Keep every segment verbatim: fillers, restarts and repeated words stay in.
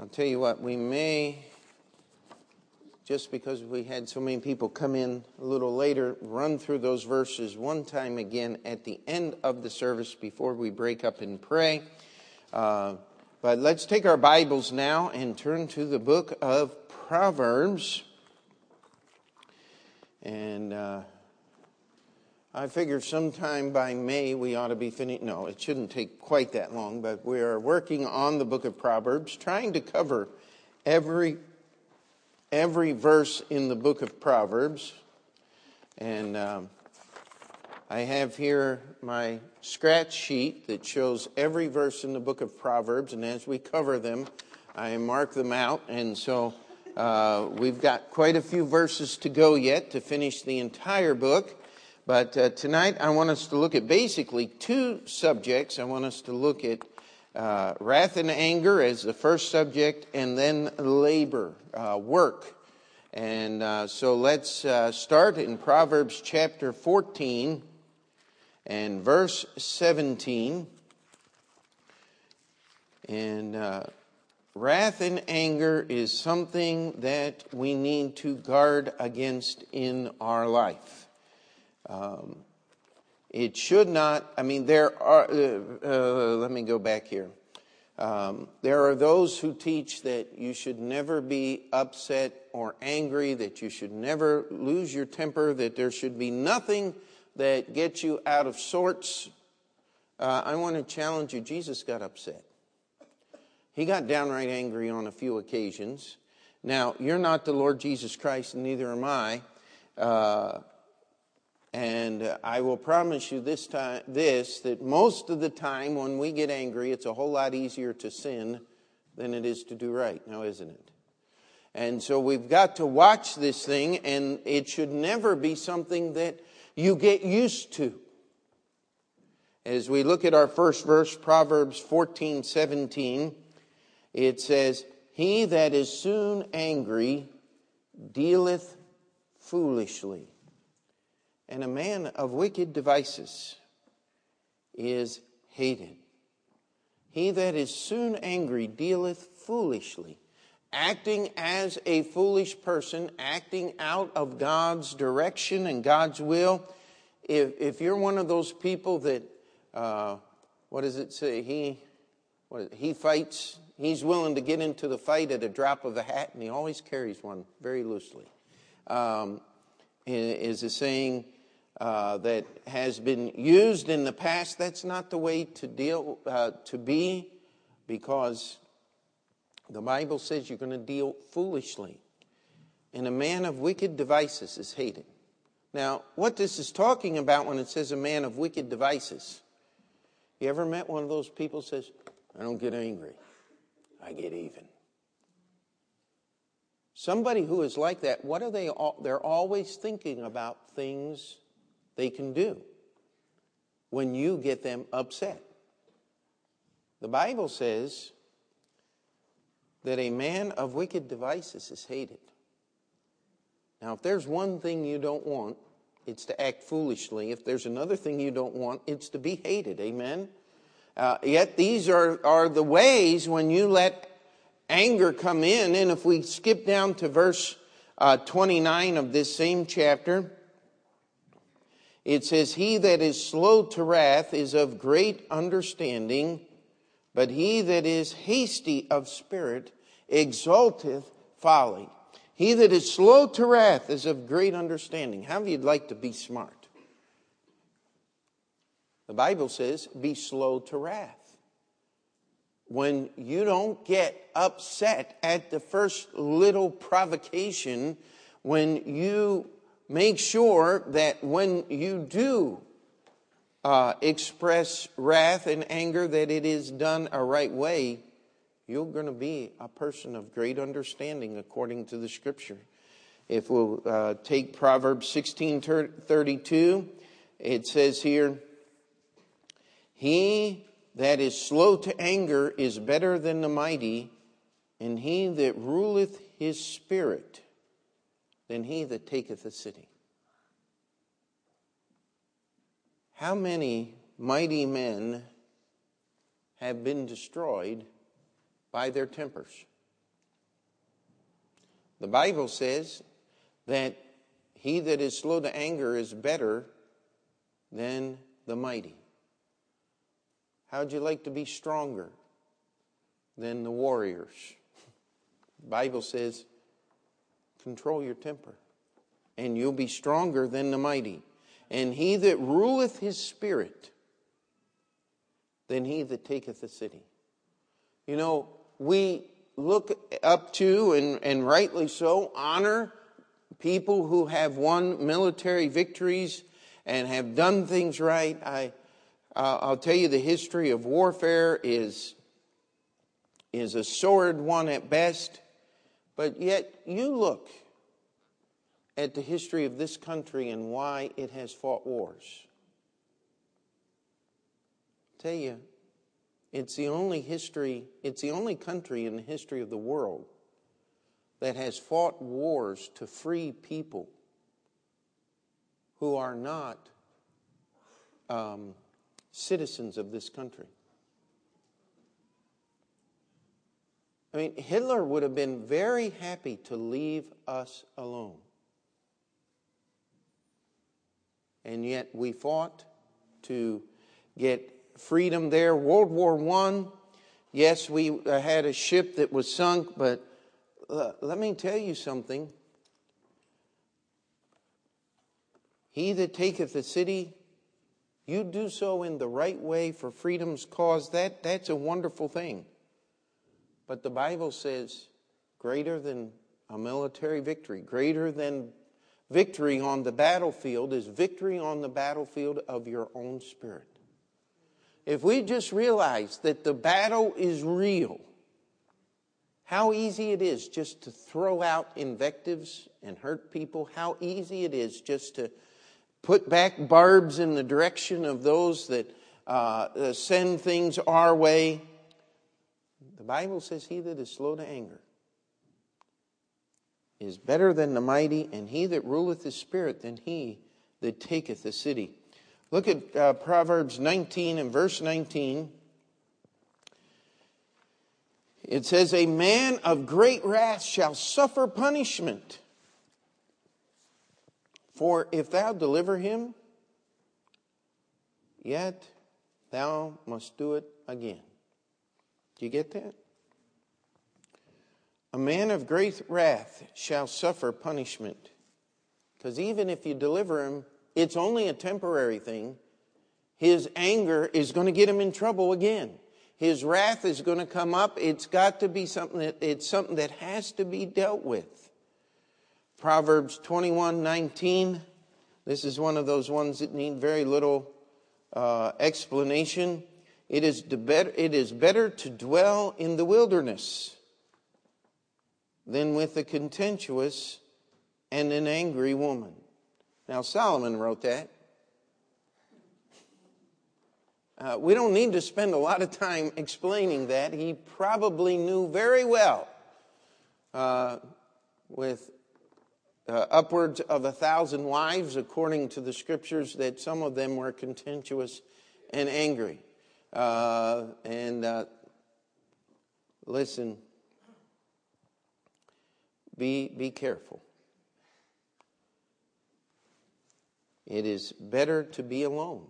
I'll tell you what, we may, just because we had so many people come in a little later, run through those verses one time again at the end of the service before we break up and pray. Uh, but let's take our Bibles now and turn to the book of Proverbs. And uh, I figure sometime by May we ought to be finished. No, it shouldn't take quite that long, but we are working on the book of Proverbs, trying to cover every every verse in the book of Proverbs. And um, I have here my scratch sheet that shows every verse in the book of Proverbs, and as we cover them, I mark them out. And so uh, we've got quite a few verses to go yet to finish the entire book. But uh, tonight I want us to look at basically two subjects. I want us to look at Uh, wrath and anger as the first subject, and then labor, uh, work. And uh, so let's uh, start in Proverbs chapter fourteen and verse seventeen. And uh, wrath and anger is something that we need to guard against in our life. Um It should not, I mean, there are, uh, uh, let me go back here. Um, there are those who teach that you should never be upset or angry, that you should never lose your temper, that there should be nothing that gets you out of sorts. Uh, I want to challenge you. Jesus got upset. He got downright angry on a few occasions. Now, you're not the Lord Jesus Christ, and neither am I. Uh And I will promise you this time, this, that most of the time when we get angry, it's a whole lot easier to sin than it is to do right now, isn't it? And so we've got to watch this thing, and it should never be something that you get used to. As we look at our first verse, Proverbs fourteen seventeen, it says, "He that is soon angry dealeth foolishly, and a man of wicked devices is hated." He that is soon angry dealeth foolishly. Acting as a foolish person, acting out of God's direction and God's will. If, if you're one of those people that, uh, what does it say? He, what is it? He fights. He's willing to get into the fight at a drop of a hat, and he always carries one very loosely. Um, is a saying Uh, that has been used in the past. That's not the way to deal uh, to be, because the Bible says you're going to deal foolishly, and a man of wicked devices is hated. Now, what this is talking about when it says a man of wicked devices, you ever met one of those people who says, "I don't get angry, I get even"? Somebody who is like that, what are they? All, they're always thinking about things they can do when you get them upset. The Bible says that a man of wicked devices is hated. Now, if there's one thing you don't want, it's to act foolishly. If there's another thing you don't want, it's to be hated. Amen? Uh, yet these are, are the ways when you let anger come in. And if we skip down to verse uh, twenty-nine of this same chapter, it says, "He that is slow to wrath is of great understanding, but he that is hasty of spirit exalteth folly." He that is slow to wrath is of great understanding. How would you like to be smart? The Bible says, be slow to wrath. When you don't get upset at the first little provocation, when you make sure that when you do uh, express wrath and anger, that it is done a right way, you're going to be a person of great understanding according to the Scripture. If we'll uh, take Proverbs sixteen thirty-two, it says here, "He that is slow to anger is better than the mighty, and he that ruleth his spirit than he that taketh a city." How many mighty men have been destroyed by their tempers? The Bible says that he that is slow to anger is better than the mighty. How'd you like to be stronger than the warriors? The Bible says, control your temper, and you'll be stronger than the mighty. And he that ruleth his spirit, than he that taketh the city. You know, we look up to, and, and rightly so, honor people who have won military victories and have done things right. I, uh, I'll tell you, the history of warfare is, is a sordid one at best. But yet, you look at the history of this country and why it has fought wars. I tell you, it's the only history, it's the only country in the history of the world that has fought wars to free people who are not um, citizens of this country. I mean, Hitler would have been very happy to leave us alone. And yet we fought to get freedom there. World War One, yes, we had a ship that was sunk, but uh, let me tell you something. He that taketh the city, you do so in the right way for freedom's cause. That, that's a wonderful thing. But the Bible says greater than a military victory, greater than victory on the battlefield is victory on the battlefield of your own spirit. If we just realize that the battle is real, how easy it is just to throw out invectives and hurt people, how easy it is just to put back barbs in the direction of those that uh, send things our way. The Bible says he that is slow to anger is better than the mighty, and he that ruleth his spirit than he that taketh the city. Look at uh, Proverbs nineteen and verse nineteen. It says, a man of great wrath shall suffer punishment. For if thou deliver him, yet thou must do it again. Do you get that? A man of great wrath shall suffer punishment. Because even if you deliver him, it's only a temporary thing. His anger is going to get him in trouble again. His wrath is going to come up. It's got to be something that, it's something that has to be dealt with. Proverbs twenty-one nineteen. This is one of those ones that need very little uh, explanation. It is, better, it is better to dwell in the wilderness than with a contentious and an angry woman. Now, Solomon wrote that. Uh, we don't need to spend a lot of time explaining that. He probably knew very well uh, with uh, upwards of a thousand wives, according to the scriptures, that some of them were contentious and angry. Uh, and uh, listen, be be careful. It is better to be alone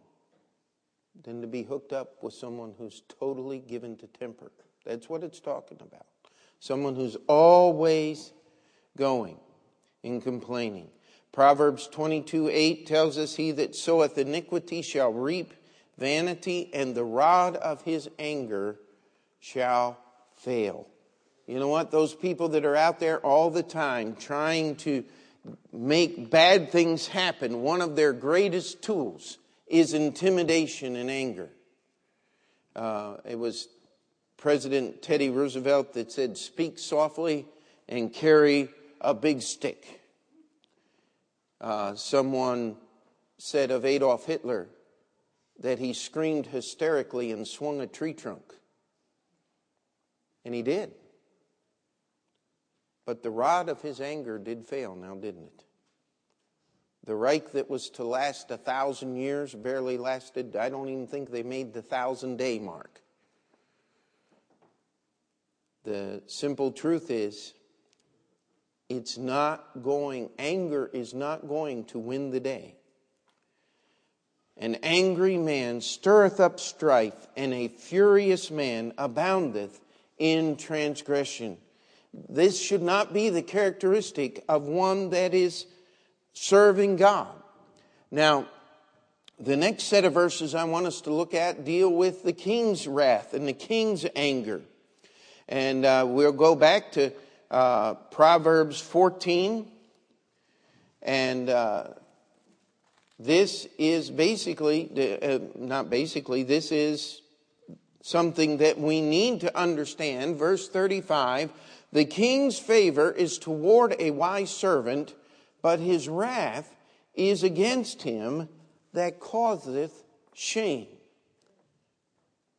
than to be hooked up with someone who's totally given to temper. That's what it's talking about. Someone who's always going and complaining. Proverbs twenty-two eight tells us, he that soweth iniquity shall reap vanity, and the rod of his anger shall fail. You know what? Those people that are out there all the time trying to make bad things happen, one of their greatest tools is intimidation and anger. Uh, it was President Teddy Roosevelt that said, speak softly and carry a big stick. Uh, someone said of Adolf Hitler that he screamed hysterically and swung a tree trunk. And he did. But the rod of his anger did fail now, didn't it? The Reich that was to last a thousand years barely lasted. I don't even think they made the thousand-day mark. The simple truth is It's not going, anger is not going to win the day. An angry man stirreth up strife, and a furious man aboundeth in transgression. This should not be the characteristic of one that is serving God. Now, the next set of verses I want us to look at deal with the king's wrath and the king's anger. And uh, we'll go back to uh, Proverbs fourteen. And uh, this is basically, uh, not basically, this is something that we need to understand. Verse thirty-five, the king's favor is toward a wise servant, but his wrath is against him that causeth shame.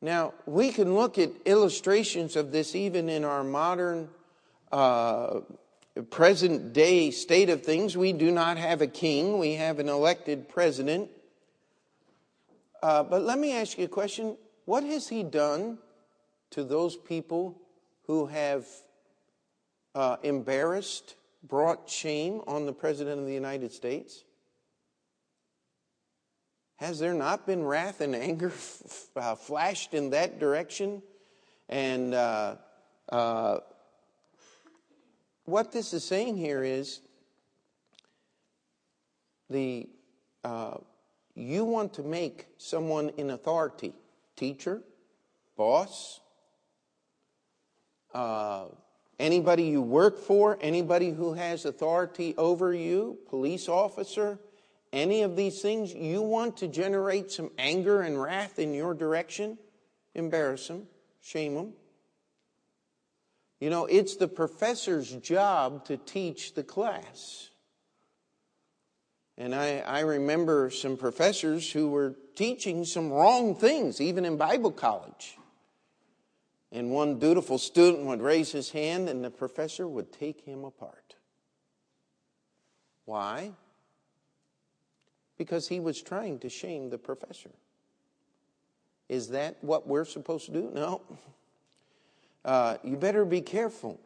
Now, we can look at illustrations of this even in our modern, uh, present day state of things. We do not have a king. We have an elected president. Uh, but let me ask you a question. What has he done to those people who have uh, embarrassed, brought shame on the president of the United States? Has there not been wrath and anger f- uh, flashed in that direction? And uh, uh, what this is saying here is, the uh, you want to make someone in authority, teacher, boss, uh, anybody you work for, anybody who has authority over you, police officer, any of these things, you want to generate some anger and wrath in your direction, embarrass them, shame them. You know, it's the professor's job to teach the class. And I, I remember some professors who were teaching some wrong things, even in Bible college. And one dutiful student would raise his hand and the professor would take him apart. Why? Because he was trying to shame the professor. Is that what we're supposed to do? No. Uh, you better be careful.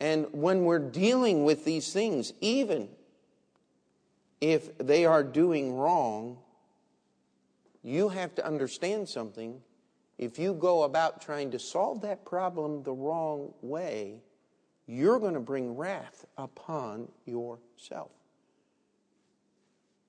And when we're dealing with these things, even if they are doing wrong, you have to understand something. If you go about trying to solve that problem the wrong way, you're going to bring wrath upon yourself.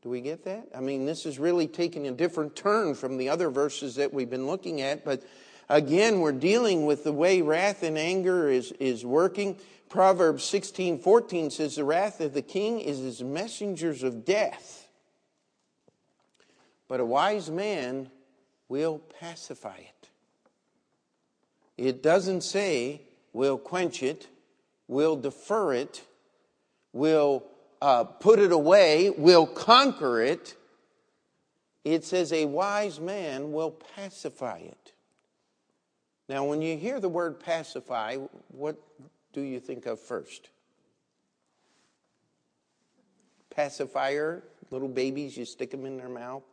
Do we get that? I mean, this is really taking a different turn from the other verses that we've been looking at. But again, we're dealing with the way wrath and anger is, is working. Proverbs sixteen fourteen says, the wrath of the king is his messengers of death, but a wise man will pacify it. It doesn't say will quench it, will defer it, will Uh, put it away, will conquer it. It says a wise man will pacify it. Now, when you hear the word pacify, what do you think of first? Pacifier, little babies, you stick them in their mouth,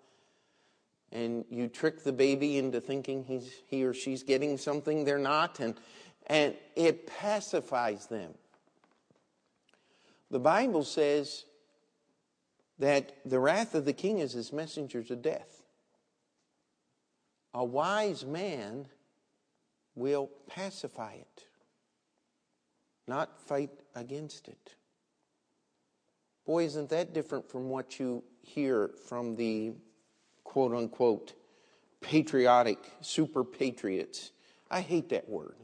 and you trick the baby into thinking he's he or she's getting something they're not, and and it pacifies them. The Bible says that the wrath of the king is his messengers of death. A wise man will pacify it, not fight against it. Boy, isn't that different from what you hear from the quote-unquote patriotic, super patriots. I hate that word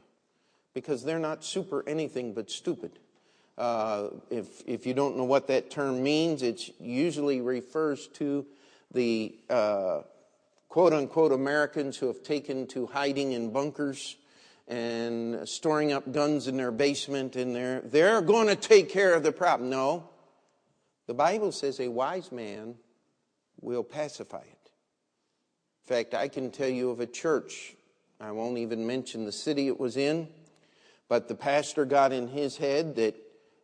because they're not super anything but stupid. Uh, if if you don't know what that term means, it usually refers to the uh, quote-unquote Americans who have taken to hiding in bunkers and storing up guns in their basement, and they're, they're going to take care of the problem. No, the Bible says a wise man will pacify it. In fact, I can tell you of a church, I won't even mention the city it was in, but the pastor got in his head that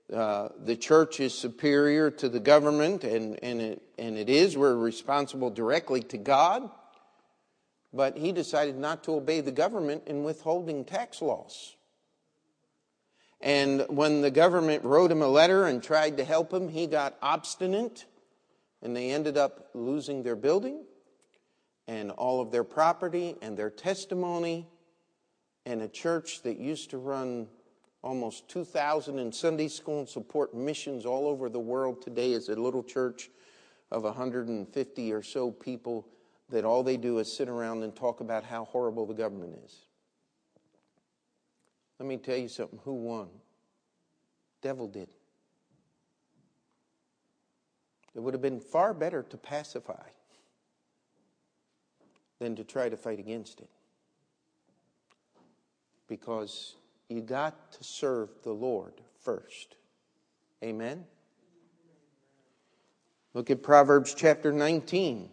Uh, the church is superior to the government, and, and, it, and it is. We're responsible directly to God. But he decided not to obey the government in withholding tax laws. And when the government wrote him a letter and tried to help him, he got obstinate, and they ended up losing their building and all of their property and their testimony, and a church that used to run almost two thousand in Sunday school and support missions all over the world today is a little church of one hundred fifty or so people that all they do is sit around and talk about how horrible the government is. Let me tell you something. Who won? Devil did. It would have been far better to pacify than to try to fight against it. Because you got to serve the Lord first. Amen? Look at Proverbs chapter nineteen.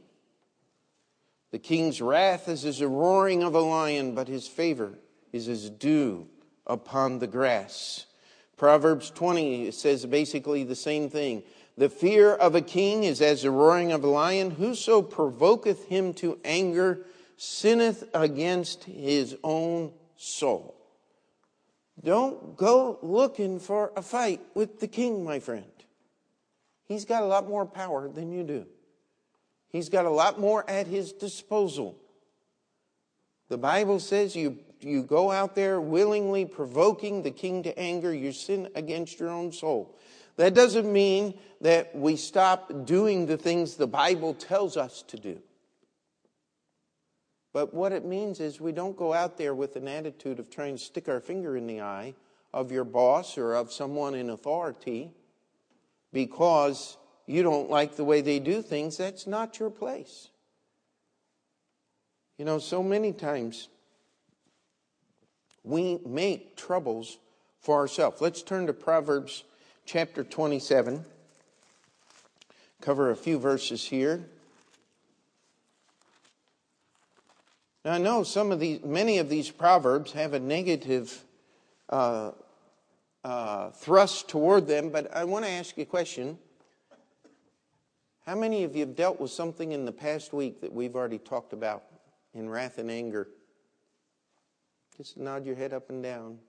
The king's wrath is as the roaring of a lion, but his favor is as dew upon the grass. Proverbs twenty says basically the same thing. The fear of a king is as the roaring of a lion. Whoso provoketh him to anger sinneth against his own soul. Don't go looking for a fight with the king, my friend. He's got a lot more power than you do. He's got a lot more at his disposal. The Bible says you, you go out there willingly provoking the king to anger. You sin against your own soul. That doesn't mean that we stop doing the things the Bible tells us to do. But what it means is we don't go out there with an attitude of trying to stick our finger in the eye of your boss or of someone in authority because you don't like the way they do things. That's not your place. You know, so many times we make troubles for ourselves. Let's turn to Proverbs chapter twenty-seven. Cover a few verses here. Now, I know some of these, many of these proverbs have a negative uh, uh, thrust toward them, but I want to ask you a question. How many of you have dealt with something in the past week that we've already talked about in wrath and anger? Just nod your head up and down.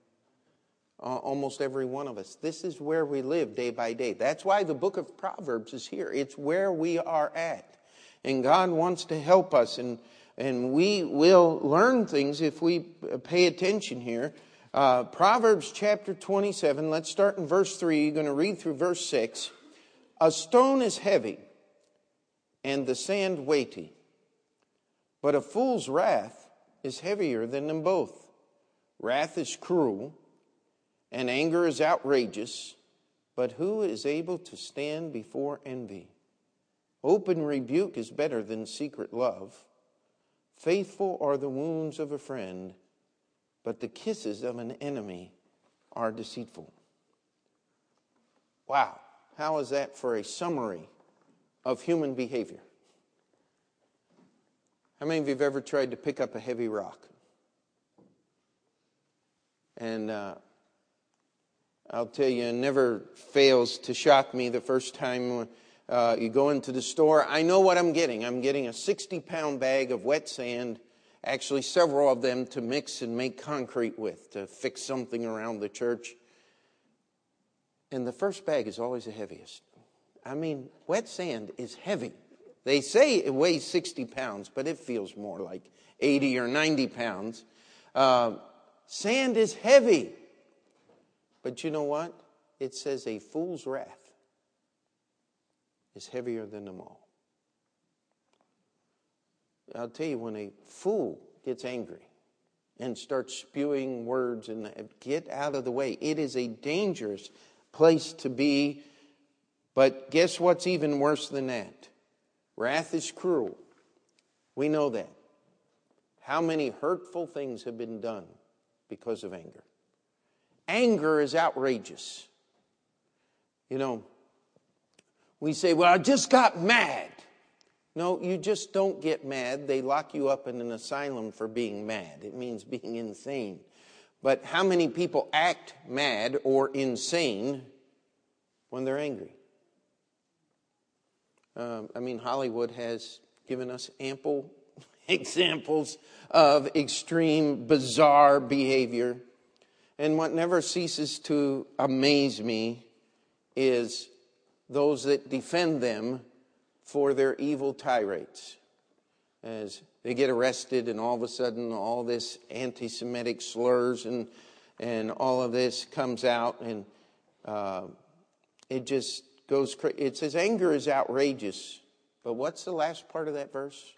Uh, almost every one of us. This is where we live day by day. That's why the book of Proverbs is here. It's where we are at. And God wants to help us, and And we will learn things if we pay attention here. Uh, Proverbs chapter twenty-seven, let's start in verse three. You're going to read through verse six. A stone is heavy and the sand weighty, but a fool's wrath is heavier than them both. Wrath is cruel and anger is outrageous, but who is able to stand before envy? Open rebuke is better than secret love. Faithful are the wounds of a friend, but the kisses of an enemy are deceitful. Wow, how is that for a summary of human behavior? How many of you have ever tried to pick up a heavy rock? And uh, I'll tell you, it never fails to shock me the first time when Uh, you go into the store. I know what I'm getting. I'm getting a sixty-pound bag of wet sand, actually several of them to mix and make concrete with, to fix something around the church. And the first bag is always the heaviest. I mean, wet sand is heavy. They say it weighs sixty pounds, but it feels more like eighty or ninety pounds. Uh, sand is heavy. But you know what? It says a fool's wrath is heavier than them all. I'll tell you, when a fool gets angry and starts spewing words, and get out of the way. It is a dangerous place to be. But guess what's even worse than that? Wrath is cruel. We know that. How many hurtful things have been done because of anger? Anger is outrageous. You know, we say, well, I just got mad. No, you just don't get mad. They lock you up in an asylum for being mad. It means being insane. But how many people act mad or insane when they're angry? Um, I mean, Hollywood has given us ample examples of extreme, bizarre behavior. And what never ceases to amaze me is those that defend them for their evil tirades. As they get arrested and all of a sudden all this anti-Semitic slurs and and all of this comes out, and uh, it just goes crazy. It says anger is outrageous. But what's the last part of that verse?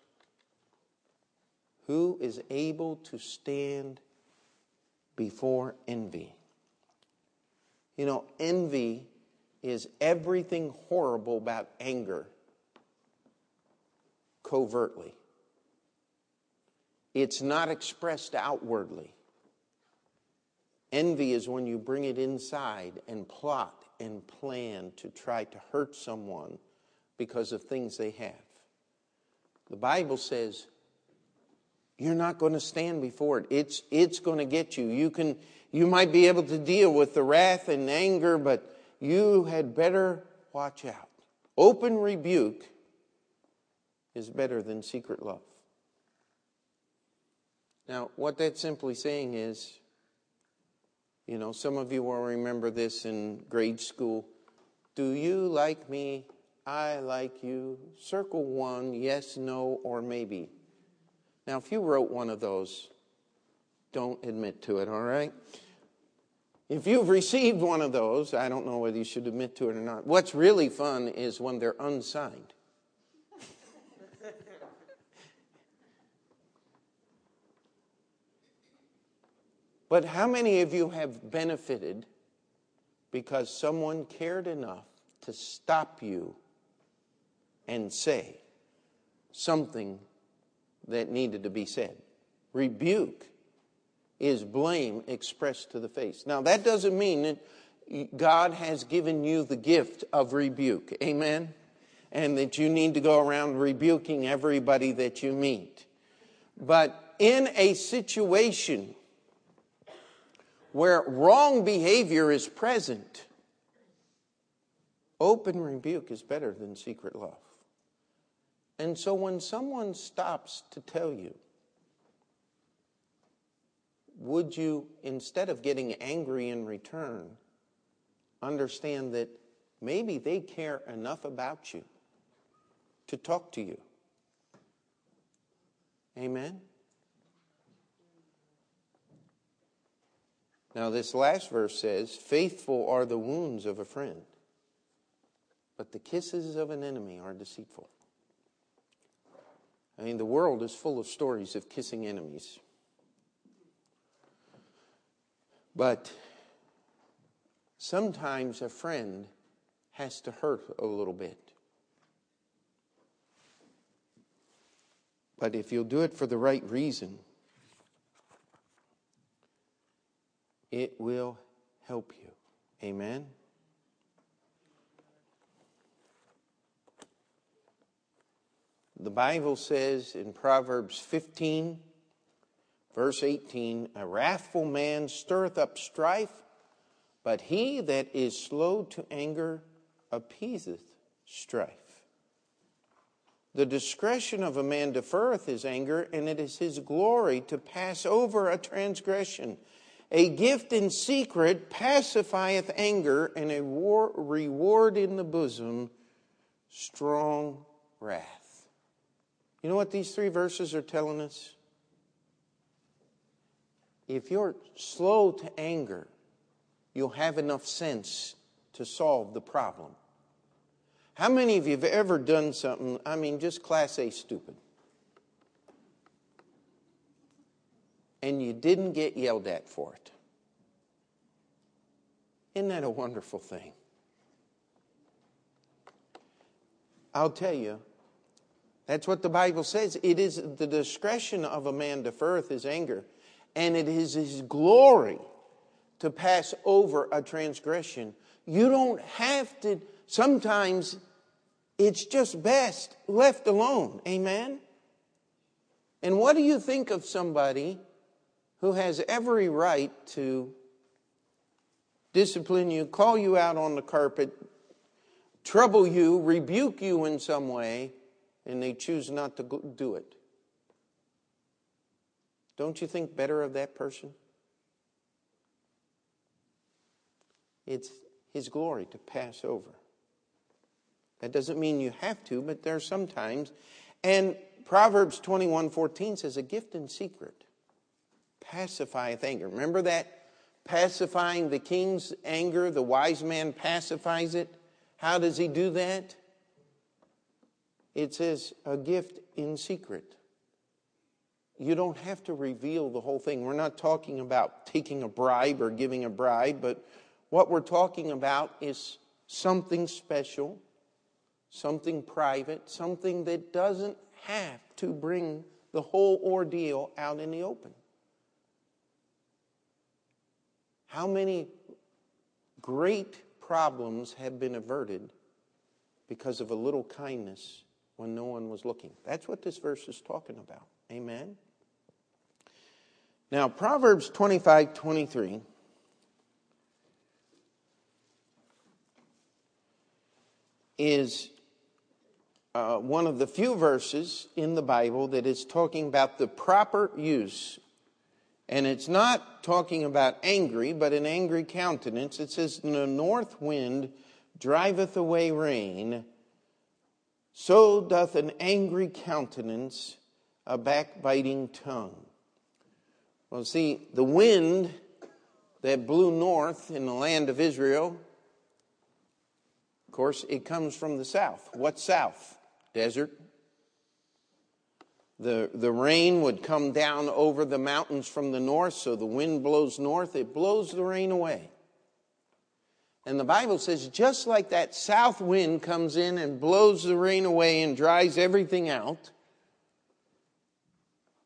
Who is able to stand before envy? You know, envy is everything horrible about anger covertly. It's not expressed outwardly. Envy is when you bring it inside and plot and plan to try to hurt someone because of things they have. The Bible says you're not going to stand before it. It's, it's going to get you. You can, you might be able to deal with the wrath and anger, but you had better watch out. Open rebuke is better than secret love. Now, what that's simply saying is, you know, some of you will remember this in grade school. Do you like me? I like you. Circle one, yes, no, or maybe. Now, if you wrote one of those, don't admit to it, all right? If you've received one of those, I don't know whether you should admit to it or not. What's really fun is when they're unsigned. But how many of you have benefited because someone cared enough to stop you and say something that needed to be said? Rebuke is blame expressed to the face. Now, that doesn't mean that God has given you the gift of rebuke, amen? And that you need to go around rebuking everybody that you meet. But in a situation where wrong behavior is present, open rebuke is better than secret love. And so when someone stops to tell you, would you, instead of getting angry in return, understand that maybe they care enough about you to talk to you? Amen? Now, this last verse says, faithful are the wounds of a friend, but the kisses of an enemy are deceitful. I mean, the world is full of stories of kissing enemies. But sometimes a friend has to hurt a little bit. But if you'll do it for the right reason, it will help you. Amen? The Bible says in Proverbs fifteen, verse eighteen, a wrathful man stirreth up strife, but he that is slow to anger appeaseth strife. The discretion of a man deferreth his anger, and it is his glory to pass over a transgression. A gift in secret pacifieth anger, and a war, reward in the bosom, strong wrath. You know what these three verses are telling us? If you're slow to anger, you'll have enough sense to solve the problem. How many of you have ever done something, I mean, just class A stupid, and you didn't get yelled at for it? Isn't that a wonderful thing? I'll tell you, that's what the Bible says. It is the discretion of a man deferreth his anger, and it is his glory to pass over a transgression. You don't have to. Sometimes it's just best left alone. Amen? And what do you think of somebody who has every right to discipline you, call you out on the carpet, trouble you, rebuke you in some way, and they choose not to do it? Don't you think better of that person? it's his glory to pass over. That doesn't mean you have to, but there are some times. And Proverbs twenty-one fourteen says, a gift in secret pacifieth anger. Remember that? Pacifying the king's anger, the wise man pacifies it. How does he do that? It says, a gift in secret. You don't have to reveal the whole thing. We're not talking about taking a bribe or giving a bribe, but what we're talking about is something special, something private, something that doesn't have to bring the whole ordeal out in the open. How many great problems have been averted because of a little kindness when no one was looking? That's what this verse is talking about. Amen? Now, Proverbs twenty-five twenty-three is uh, one of the few verses in the Bible that is talking about the proper use. And it's not talking about angry, but an angry countenance. It says, the north wind driveth away rain, so doth an angry countenance a backbiting tongue. Well, see, the wind that blew north in the land of Israel, of course, it comes from the south. What south? Desert. The, the rain would come down over the mountains from the north, so the wind blows north, it blows the rain away. And the Bible says, just like that south wind comes in and blows the rain away and dries everything out,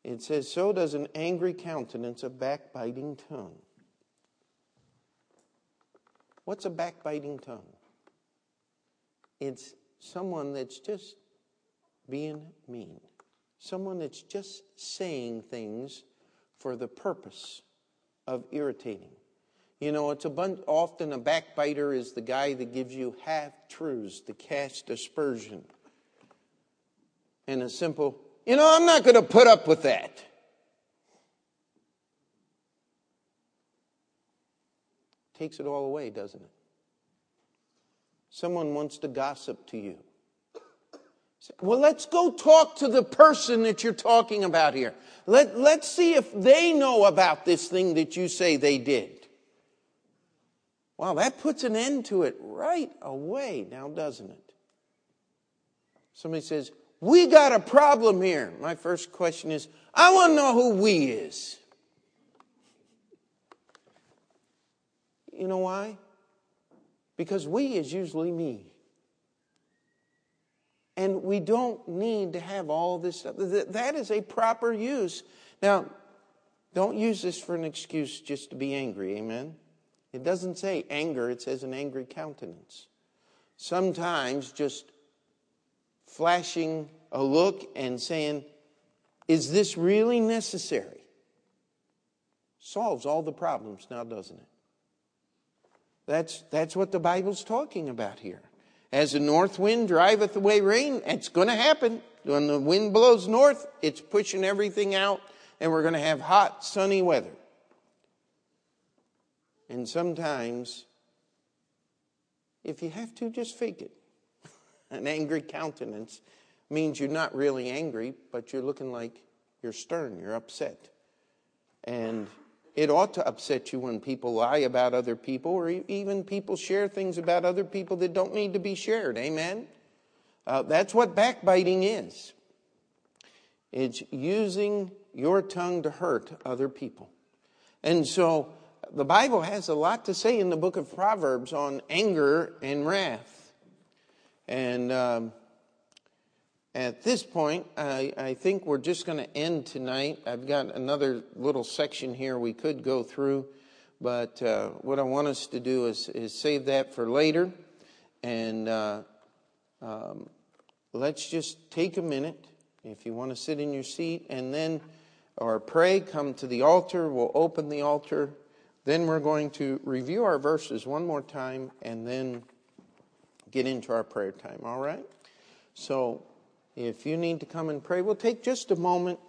it says, so does an angry countenance, a backbiting tongue. What's a backbiting tongue? It's someone that's just being mean. Someone that's just saying things for the purpose of irritating. You know, it's a bunch, often a backbiter is the guy that gives you half-truths to cast aspersion. And a simple, you know, I'm not going to put up with that. Takes it all away, doesn't it? Someone wants to gossip to you. Well, let's go talk to the person that you're talking about here. Let, let's see if they know about this thing that you say they did. Wow, that puts an end to it right away now, doesn't it? Somebody says, we got a problem here. My first question is, I want to know who we is. You know why? Because we is usually me. And we don't need to have all this stuff. That is a proper use. Now, don't use this for an excuse just to be angry, amen? It doesn't say anger, it says an angry countenance. Sometimes just flashing a look and saying, is this really necessary? Solves all the problems now, doesn't it? That's, that's what the Bible's talking about here. As the north wind driveth away rain, it's going to happen. When the wind blows north, it's pushing everything out, and we're going to have hot, sunny weather. And sometimes, if you have to, just fake it. An angry countenance means you're not really angry, but you're looking like you're stern, you're upset. And it ought to upset you when people lie about other people, or even people share things about other people that don't need to be shared. Amen? Uh, that's what backbiting is. It's using your tongue to hurt other people. And so the Bible has a lot to say in the book of Proverbs on anger and wrath. And um, at this point, I, I think we're just going to end tonight. I've got another little section here we could go through, but uh, what I want us to do is, is save that for later, and uh, um, let's just take a minute, if you want to sit in your seat, and then, or pray, come to the altar, we'll open the altar, then we're going to review our verses one more time, and then get into our prayer time, all right? So, if you need to come and pray, we'll take just a moment.